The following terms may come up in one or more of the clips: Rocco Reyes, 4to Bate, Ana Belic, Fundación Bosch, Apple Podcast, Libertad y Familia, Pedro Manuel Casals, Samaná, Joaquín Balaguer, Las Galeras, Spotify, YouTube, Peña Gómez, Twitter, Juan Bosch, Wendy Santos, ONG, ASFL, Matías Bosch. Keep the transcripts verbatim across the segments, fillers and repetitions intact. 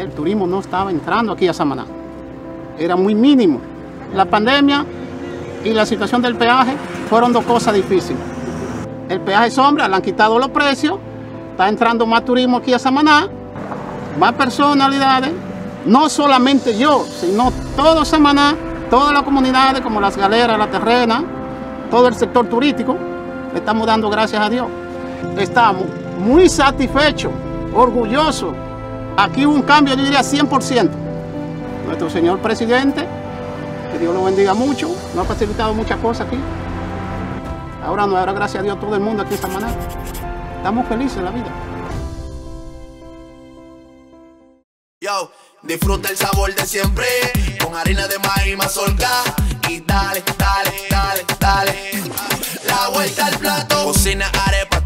el turismo no estaba entrando aquí a Samaná. Era muy mínimo. La pandemia y la situación del peaje fueron dos cosas difíciles. El peaje sombra, le han quitado los precios, está entrando más turismo aquí a Samaná, más personalidades, no solamente yo, sino todo Samaná, todas las comunidades como Las Galeras, La Terrena, todo el sector turístico, le estamos dando gracias a Dios. Estamos muy satisfechos, orgullosos. Aquí hubo un cambio, yo diría cien por ciento. Nuestro señor presidente, que Dios lo bendiga mucho, nos ha facilitado muchas cosas aquí. Ahora nos dará gracias a Dios todo el mundo aquí en Samaná. Estamos felices en la vida. Yo, disfruta el sabor de siempre, con harina de maíz mazorca. Y dale, dale, dale, dale, la vuelta al plato. Cocina arepa,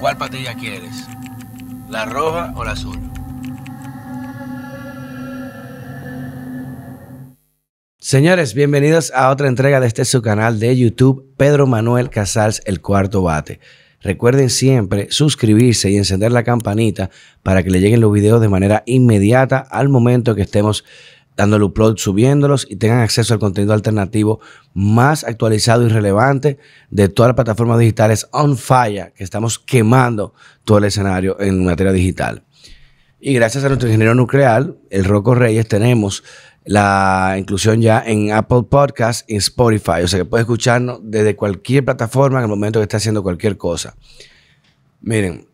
¿Cuál patilla quieres? ¿La roja o la azul? Señores, bienvenidos a otra entrega de este su canal de YouTube, Pedro Manuel Casals, El Cuarto Bate. Recuerden siempre suscribirse y encender la campanita para que le lleguen los videos de manera inmediata al momento que estemos dándole upload, subiéndolos y tengan acceso al contenido alternativo más actualizado y relevante de todas las plataformas digitales on fire, que estamos quemando todo el escenario en materia digital. Y gracias a nuestro ingeniero nuclear, el Rocco Reyes, tenemos la inclusión ya en Apple Podcast y Spotify. O sea que puedes escucharnos desde cualquier plataforma en el momento que esté haciendo cualquier cosa. Miren,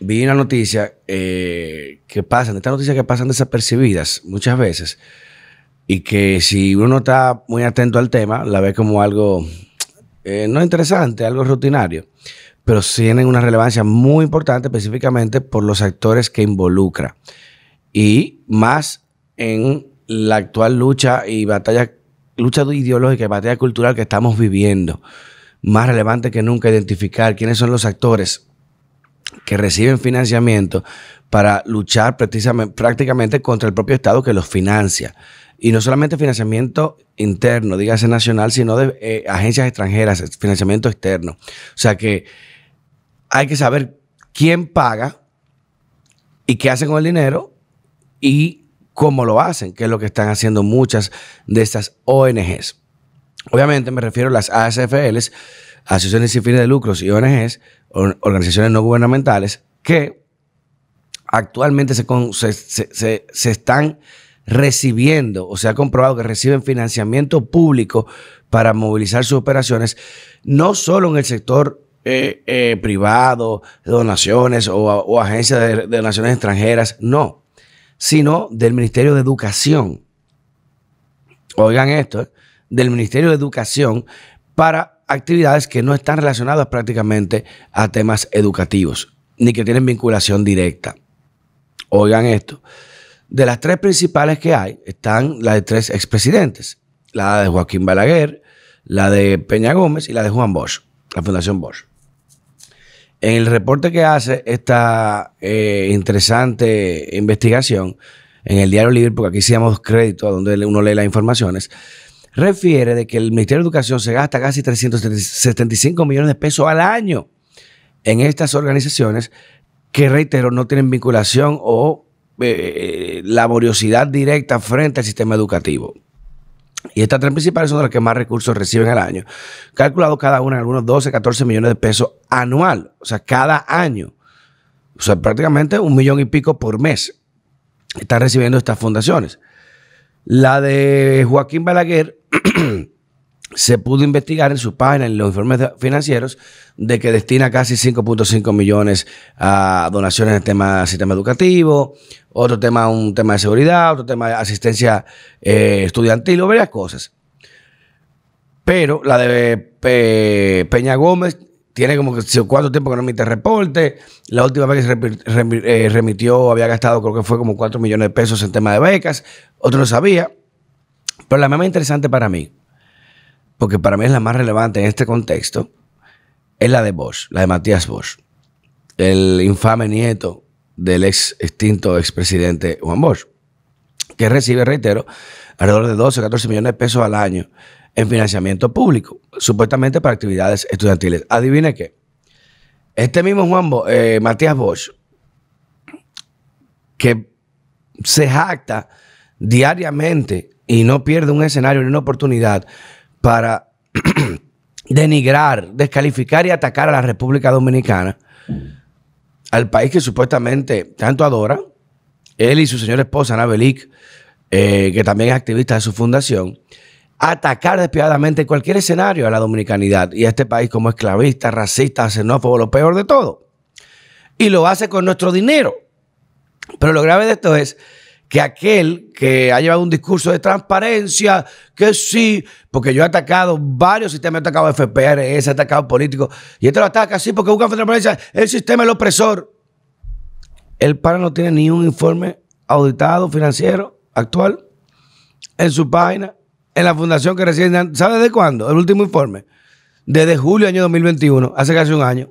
vi una noticia eh, que pasan, estas noticias que pasan desapercibidas muchas veces y que si uno está muy atento al tema, la ve como algo eh, no interesante, algo rutinario, pero tienen una relevancia muy importante específicamente por los actores que involucra y más en la actual lucha y batalla, lucha ideológica y batalla cultural que estamos viviendo. Más relevante que nunca identificar quiénes son los actores que reciben financiamiento para luchar precisamente, prácticamente contra el propio Estado que los financia. Y no solamente financiamiento interno, dígase nacional, sino de eh, agencias extranjeras, financiamiento externo. O sea que hay que saber quién paga y qué hacen con el dinero y cómo lo hacen, que es lo que están haciendo muchas de estas O N Ges. Obviamente me refiero a las A S F Ls, Asociaciones Sin Fines de Lucros y O N Ges, organizaciones no gubernamentales, que actualmente se, con, se, se, se, se están recibiendo, o se ha comprobado que reciben financiamiento público para movilizar sus operaciones, no solo en el sector eh, eh, privado, de donaciones o, o agencias de, de donaciones extranjeras, no, sino del Ministerio de Educación. Oigan esto, ¿eh? Del Ministerio de Educación para actividades que no están relacionadas prácticamente a temas educativos, ni que tienen vinculación directa. Oigan esto, de las tres principales que hay, están las de tres expresidentes, la de Joaquín Balaguer, la de Peña Gómez y la de Juan Bosch, la Fundación Bosch. En el reporte que hace esta eh, interesante investigación, en el diario Libre, porque aquí sí damos crédito a donde uno lee las informaciones, refiere de que el Ministerio de Educación se gasta casi trescientos setenta y cinco millones de pesos al año en estas organizaciones que, reitero, no tienen vinculación o eh, laboriosidad directa frente al sistema educativo. Y estas tres principales son de las que más recursos reciben al año, calculado cada una en algunos doce, catorce millones de pesos anual, o sea, cada año. O sea, prácticamente un millón y pico por mes están recibiendo estas fundaciones. La de Joaquín Balaguer se pudo investigar en su página, en los informes financieros, de que destina casi cinco punto cinco millones a donaciones en el tema sistema educativo, otro tema, un tema de seguridad, otro tema de asistencia eh, estudiantil, o varias cosas. Pero la de Pe Peña Gómez tiene como que cuatro tiempos que no emite reporte. La última vez que se remitió había gastado, creo que fue como cuatro millones de pesos en tema de becas. Otro no sabía. Pero la más interesante para mí, porque para mí es la más relevante en este contexto, es la de Bosch, la de Matías Bosch, el infame nieto del ex extinto expresidente Juan Bosch, que recibe, reitero, alrededor de doce o catorce millones de pesos al año en financiamiento público, supuestamente para actividades estudiantiles. ¿Adivine qué? Este mismo Juan Bosch, eh, Matías Bosch, que se jacta diariamente y no pierde un escenario ni una oportunidad para denigrar, descalificar y atacar a la República Dominicana, al país que supuestamente tanto adora, él y su señora esposa Ana Belic, eh, que también es activista de su fundación, atacar despiadadamente cualquier escenario a la dominicanidad y a este país como esclavista, racista, xenófobo, lo peor de todo. Y lo hace con nuestro dinero. Pero lo grave de esto es que aquel que ha llevado un discurso de transparencia, que sí, porque yo he atacado varios sistemas, he atacado F P R S, he atacado políticos, y este lo ataca así porque busca transparencia, el sistema es el opresor. El pana no tiene ni un informe auditado financiero actual en su página, en la fundación que recién, ¿sabe desde cuándo? El último informe, desde julio año dos mil veintiuno, hace casi un año,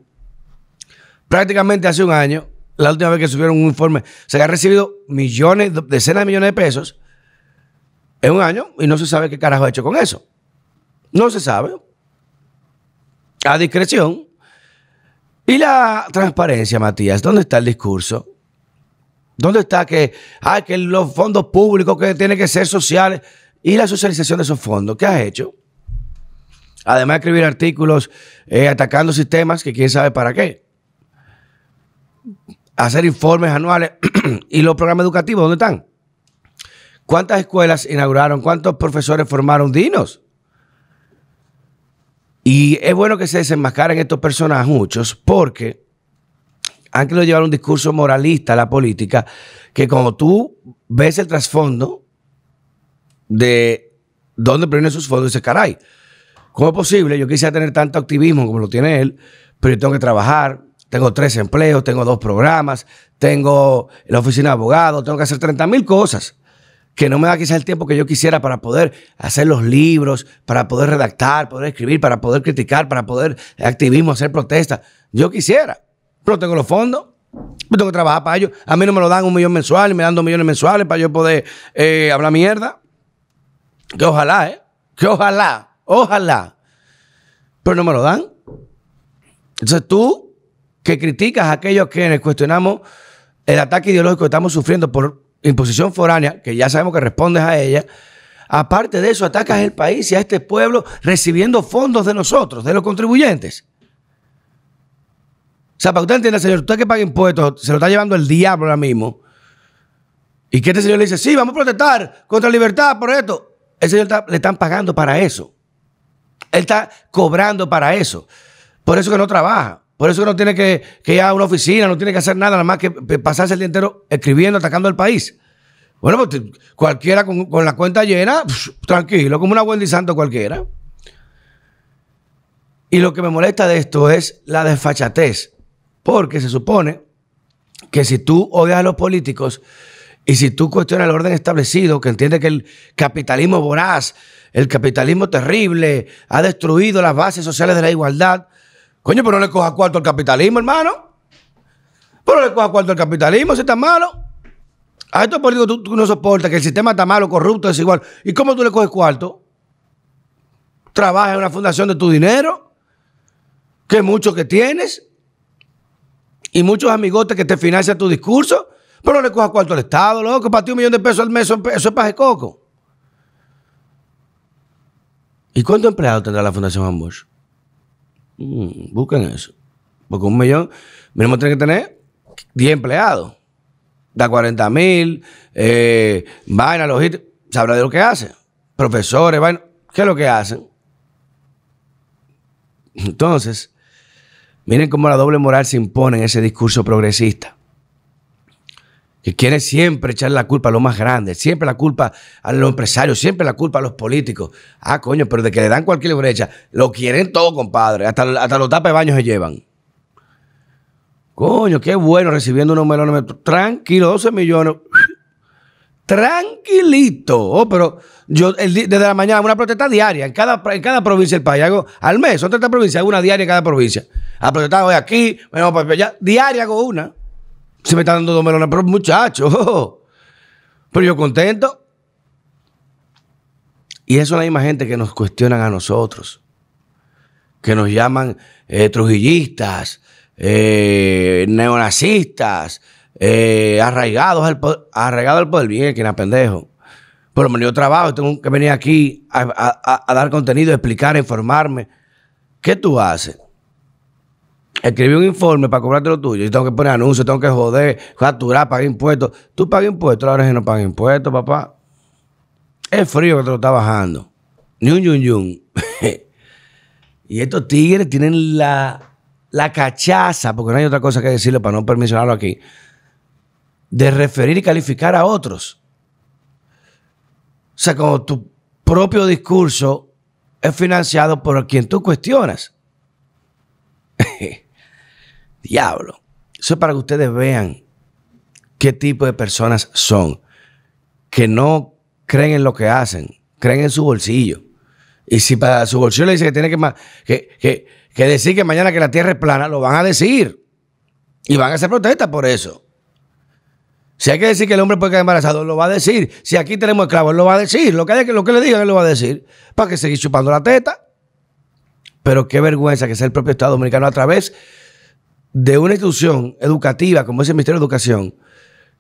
prácticamente hace un año. La última vez que subieron un informe, se ha recibido millones, decenas de millones de pesos en un año y no se sabe qué carajo ha hecho con eso. No se sabe. A discreción. Y la transparencia, Matías, ¿dónde está el discurso? ¿Dónde está que, ah, que los fondos públicos que tienen que ser sociales y la socialización de esos fondos? ¿Qué has hecho? Además de escribir artículos eh, atacando sistemas que quién sabe para qué. Hacer informes anuales y los programas educativos, ¿dónde están? ¿Cuántas escuelas inauguraron? ¿Cuántos profesores formaron? Dinos. Y es bueno que se desenmascaren estos personajes muchos porque han querido llevar un discurso moralista a la política que cuando tú ves el trasfondo de dónde provienen sus fondos, dices, caray, ¿cómo es posible? Yo quisiera tener tanto activismo como lo tiene él, pero yo tengo que trabajar. Tengo tres empleos, tengo dos programas, tengo la oficina de abogados, tengo que hacer treinta mil cosas que no me da quizás el tiempo que yo quisiera para poder hacer los libros, para poder redactar, poder escribir, para poder criticar, para poder activismo, hacer protestas. Yo quisiera, pero tengo los fondos, yo tengo que trabajar para ellos. A mí no me lo dan un millón mensual, me dan dos millones mensuales para yo poder eh, hablar mierda. Que ojalá, ¿eh? Que ojalá, ojalá. Pero no me lo dan. Entonces tú, que criticas a aquellos que nos cuestionamos el ataque ideológico que estamos sufriendo por imposición foránea, que ya sabemos que respondes a ella, aparte de eso atacas el país y a este pueblo recibiendo fondos de nosotros, de los contribuyentes. O sea, para usted entienda, señor, usted que paga impuestos, se lo está llevando el diablo ahora mismo. Y que este señor le dice, sí, vamos a protestar contra la libertad por esto. El señor está, le están pagando para eso. Él está cobrando para eso. Por eso que no trabaja. Por eso no tiene que, que ir a una oficina, no tiene que hacer nada, nada más que pasarse el día entero escribiendo, atacando al país. Bueno, pues cualquiera con, con la cuenta llena, pff, tranquilo, como una Wendy Santos cualquiera. Y lo que me molesta de esto es la desfachatez, porque se supone que si tú odias a los políticos y si tú cuestionas el orden establecido, que entiendes que el capitalismo voraz, el capitalismo terrible, ha destruido las bases sociales de la igualdad, coño, pero no le coja cuarto al capitalismo, hermano. Pero no le coja cuarto al capitalismo, si está malo. A estos políticos tú, tú no soportas que el sistema está malo, corrupto, desigual. ¿Y cómo tú le coges cuarto? Trabajas en una fundación de tu dinero, que es mucho que tienes, y muchos amigotes que te financian tu discurso, pero no le cojas cuarto al Estado, loco. Para ti un millón de pesos al mes, eso es paja de coco. ¿Y cuántos empleados tendrá la Fundación Juan Bosch? Mm, busquen eso. Porque un millón, mínimo tiene que tener diez empleados. Da cuarenta mil, eh, vaina, logística. Sabrá de lo que hace. Profesores, vaina. ¿Qué es lo que hacen? Entonces, miren cómo la doble moral se impone en ese discurso progresista. que quiere siempre echar la culpa a los más grandes, siempre la culpa a los empresarios, siempre la culpa a los políticos. Ah, coño, pero de que le dan cualquier brecha, lo quieren todo, compadre. Hasta, hasta los tapas de baño se llevan. Coño, qué bueno recibiendo unos melones. Tranquilo, doce millones. Tranquilito. Oh, pero yo el, desde la mañana hago una protesta diaria en cada, en cada provincia del país. Hago al mes, son treinta provincias, hago una diaria en cada provincia. A protestar hoy aquí, bueno, pues allá, diaria hago una. Se me están dando dos melones, pero muchachos. Oh, pero yo contento. Y eso es la misma gente que nos cuestionan a nosotros, que nos llaman eh, trujillistas, eh, neonazistas, Eh, arraigados al poder, arraigados al poder. Bien, que era pendejo, pero me dio trabajo, tengo que venir aquí a, a, a dar contenido, a explicar, a informarme. ¿Qué tú haces? Escribí un informe para cobrarte lo tuyo y tengo que poner anuncios, tengo que joder, facturar, pagar impuestos. Tú pagas impuestos, ahora no pagas impuestos, papá. Es frío que te lo está bajando. Yun, yun, yun. Y estos tigres tienen la la cachaza, porque no hay otra cosa que decirle para no permisionarlo aquí, de referir y calificar a otros. O sea, como tu propio discurso es financiado por quien tú cuestionas. Diablo. Eso es para que ustedes vean qué tipo de personas son, que no creen en lo que hacen, creen en su bolsillo. Y si para su bolsillo le dice que tiene que, que, que, que decir que mañana que la tierra es plana, lo van a decir. Y van a hacer protestas por eso. Si hay que decir que el hombre puede quedar embarazado, lo va a decir. Si aquí tenemos esclavos, lo va a decir. Lo que, haya, lo que le digan, él lo va a decir. Para que seguir chupando la teta. Pero qué vergüenza que sea el propio Estado Dominicano, a través de una institución educativa como es el Ministerio de Educación,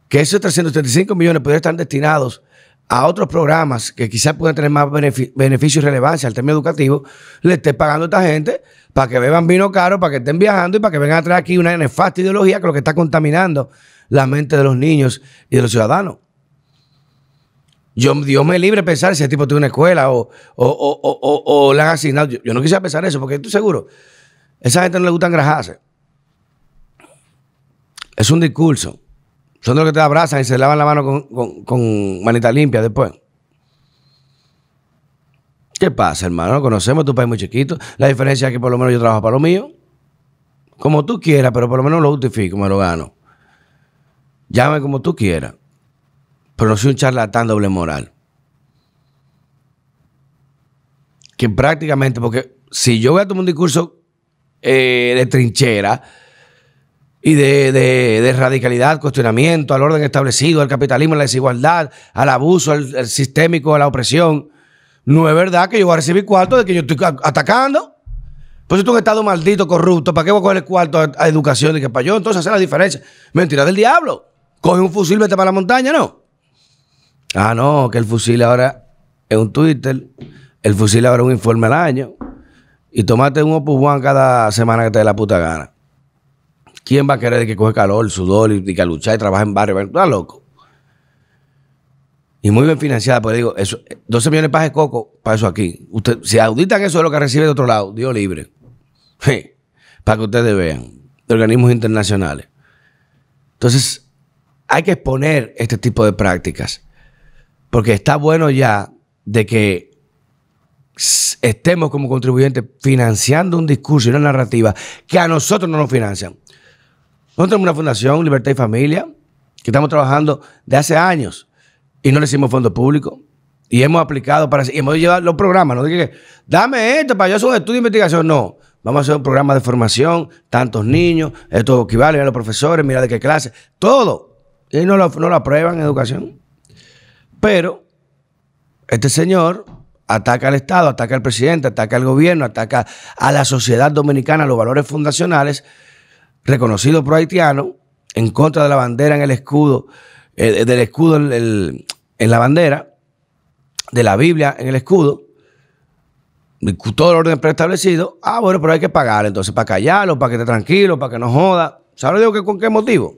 que esos trescientos treinta y cinco millones podrían estar destinados a otros programas que quizás puedan tener más beneficio y relevancia al tema educativo, le esté pagando a esta gente para que beban vino caro, para que estén viajando y para que vengan a traer aquí una nefasta ideología que lo que está contaminando la mente de los niños y de los ciudadanos. Yo, Dios me libre pensar si ese tipo tiene una escuela o, o, o, o, o, o la han asignado. Yo, yo no quisiera pensar eso porque estoy seguro. A esa gente no le gustan grajarse. Es un discurso. Son los que te abrazan y se lavan la mano con, con, con manita limpia después. ¿Qué pasa, hermano? Conocemos, tu país muy chiquito. La diferencia es que por lo menos yo trabajo para lo mío. Como tú quieras, pero por lo menos lo justifico, me lo gano. Llame como tú quieras. Pero no soy un charlatán doble moral. Que prácticamente, porque si yo voy a tomar un discurso eh, de trinchera, y de, de, de radicalidad, cuestionamiento al orden establecido, al capitalismo, a la desigualdad, al abuso, al, al sistémico, a la opresión. No es verdad que yo voy a recibir cuarto de que yo estoy atacando. Pues esto es un Estado maldito, corrupto. ¿Para qué voy a coger el cuarto a, a educación? Y que para yo entonces hacer la diferencia. Mentira del diablo. Coge un fusil, vete para la montaña, ¿no? Ah, no, que el fusil ahora es un Twitter, el fusil ahora es un informe al año. Y tomate un Opus One cada semana que te dé la puta gana. ¿Quién va a querer que coge calor, sudor y, y que luchar y trabaja en barrio? Está loco. Y muy bien financiada, porque digo, eso, doce millones de pajes coco para eso aquí. Usted, si auditan eso de lo que recibe de otro lado, Dios libre. Je, para que ustedes vean, de organismos internacionales. Entonces, hay que exponer este tipo de prácticas. Porque está bueno ya de que estemos como contribuyentes financiando un discurso y una narrativa que a nosotros no nos financian. Nosotros tenemos una fundación, Libertad y Familia, que estamos trabajando de hace años y no le hicimos fondos públicos y hemos aplicado para... Y hemos llevado los programas, no dije, dame esto para yo hacer un estudio de investigación. No, vamos a hacer un programa de formación, tantos niños, esto equivale a los profesores, mira de qué clase, todo. Y no lo, no lo aprueban en educación. Pero este señor ataca al Estado, ataca al presidente, ataca al gobierno, ataca a la sociedad dominicana, los valores fundacionales reconocido pro haitiano, en contra de la bandera en el escudo, eh, del escudo en, el, en la bandera, de la Biblia en el escudo, todo el orden preestablecido. Ah, bueno, pero hay que pagar entonces, para callarlo, para que esté tranquilo, para que no joda. ¿Sabes digo que con qué motivo?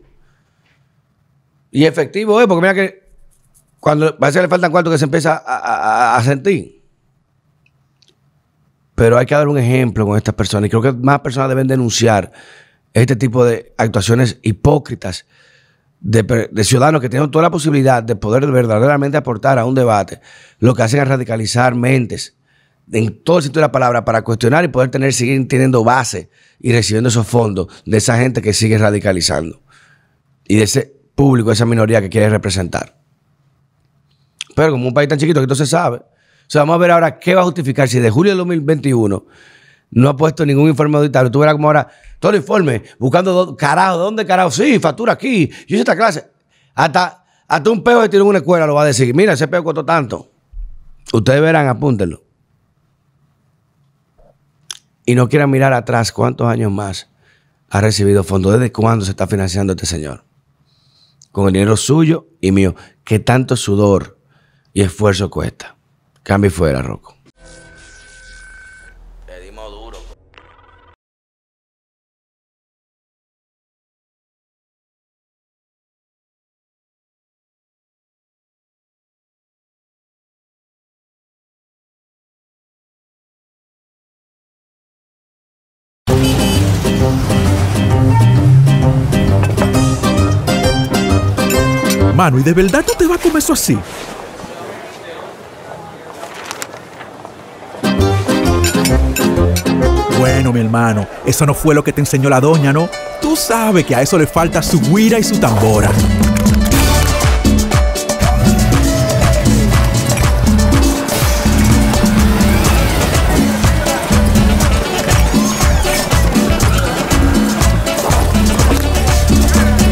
Y efectivo es, porque mira que cuando parece que le faltan cuartos que se empieza a, a, a sentir. Pero hay que dar un ejemplo con estas personas y creo que más personas deben denunciar este tipo de actuaciones hipócritas de, de ciudadanos que tienen toda la posibilidad de poder verdaderamente aportar a un debate, lo que hacen es radicalizar mentes en todo el sentido de la palabra para cuestionar y poder tener, seguir teniendo base y recibiendo esos fondos de esa gente que sigue radicalizando y de ese público, de esa minoría que quiere representar. Pero como un país tan chiquito que entonces sabe, o sea, vamos a ver ahora qué va a justificar si de julio del dos mil veintiuno no ha puesto ningún informe auditario. Tú verás como ahora, todo el informe, buscando, do, carajo, ¿dónde carajo? Sí, factura aquí, yo hice esta clase. Hasta, hasta un peo que tiene en una escuela lo va a decir. Mira, ese peo costó tanto. Ustedes verán, apúntenlo. Y no quieran mirar atrás cuántos años más ha recibido fondos, desde cuándo se está financiando este señor. Con el dinero suyo y mío, que tanto sudor y esfuerzo cuesta. Cambio y fuera, Rocco. Le dimos duro. Mano, ¿y de verdad tú te vas a comer eso así? Bueno, mi hermano, eso no fue lo que te enseñó la doña, ¿no? Tú sabes que a eso le falta su guira y su tambora.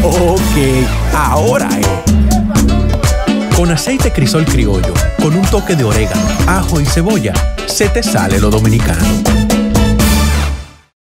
Ok, ahora es. Con aceite crisol criollo, con un toque de orégano, ajo y cebolla, se te sale lo dominicano.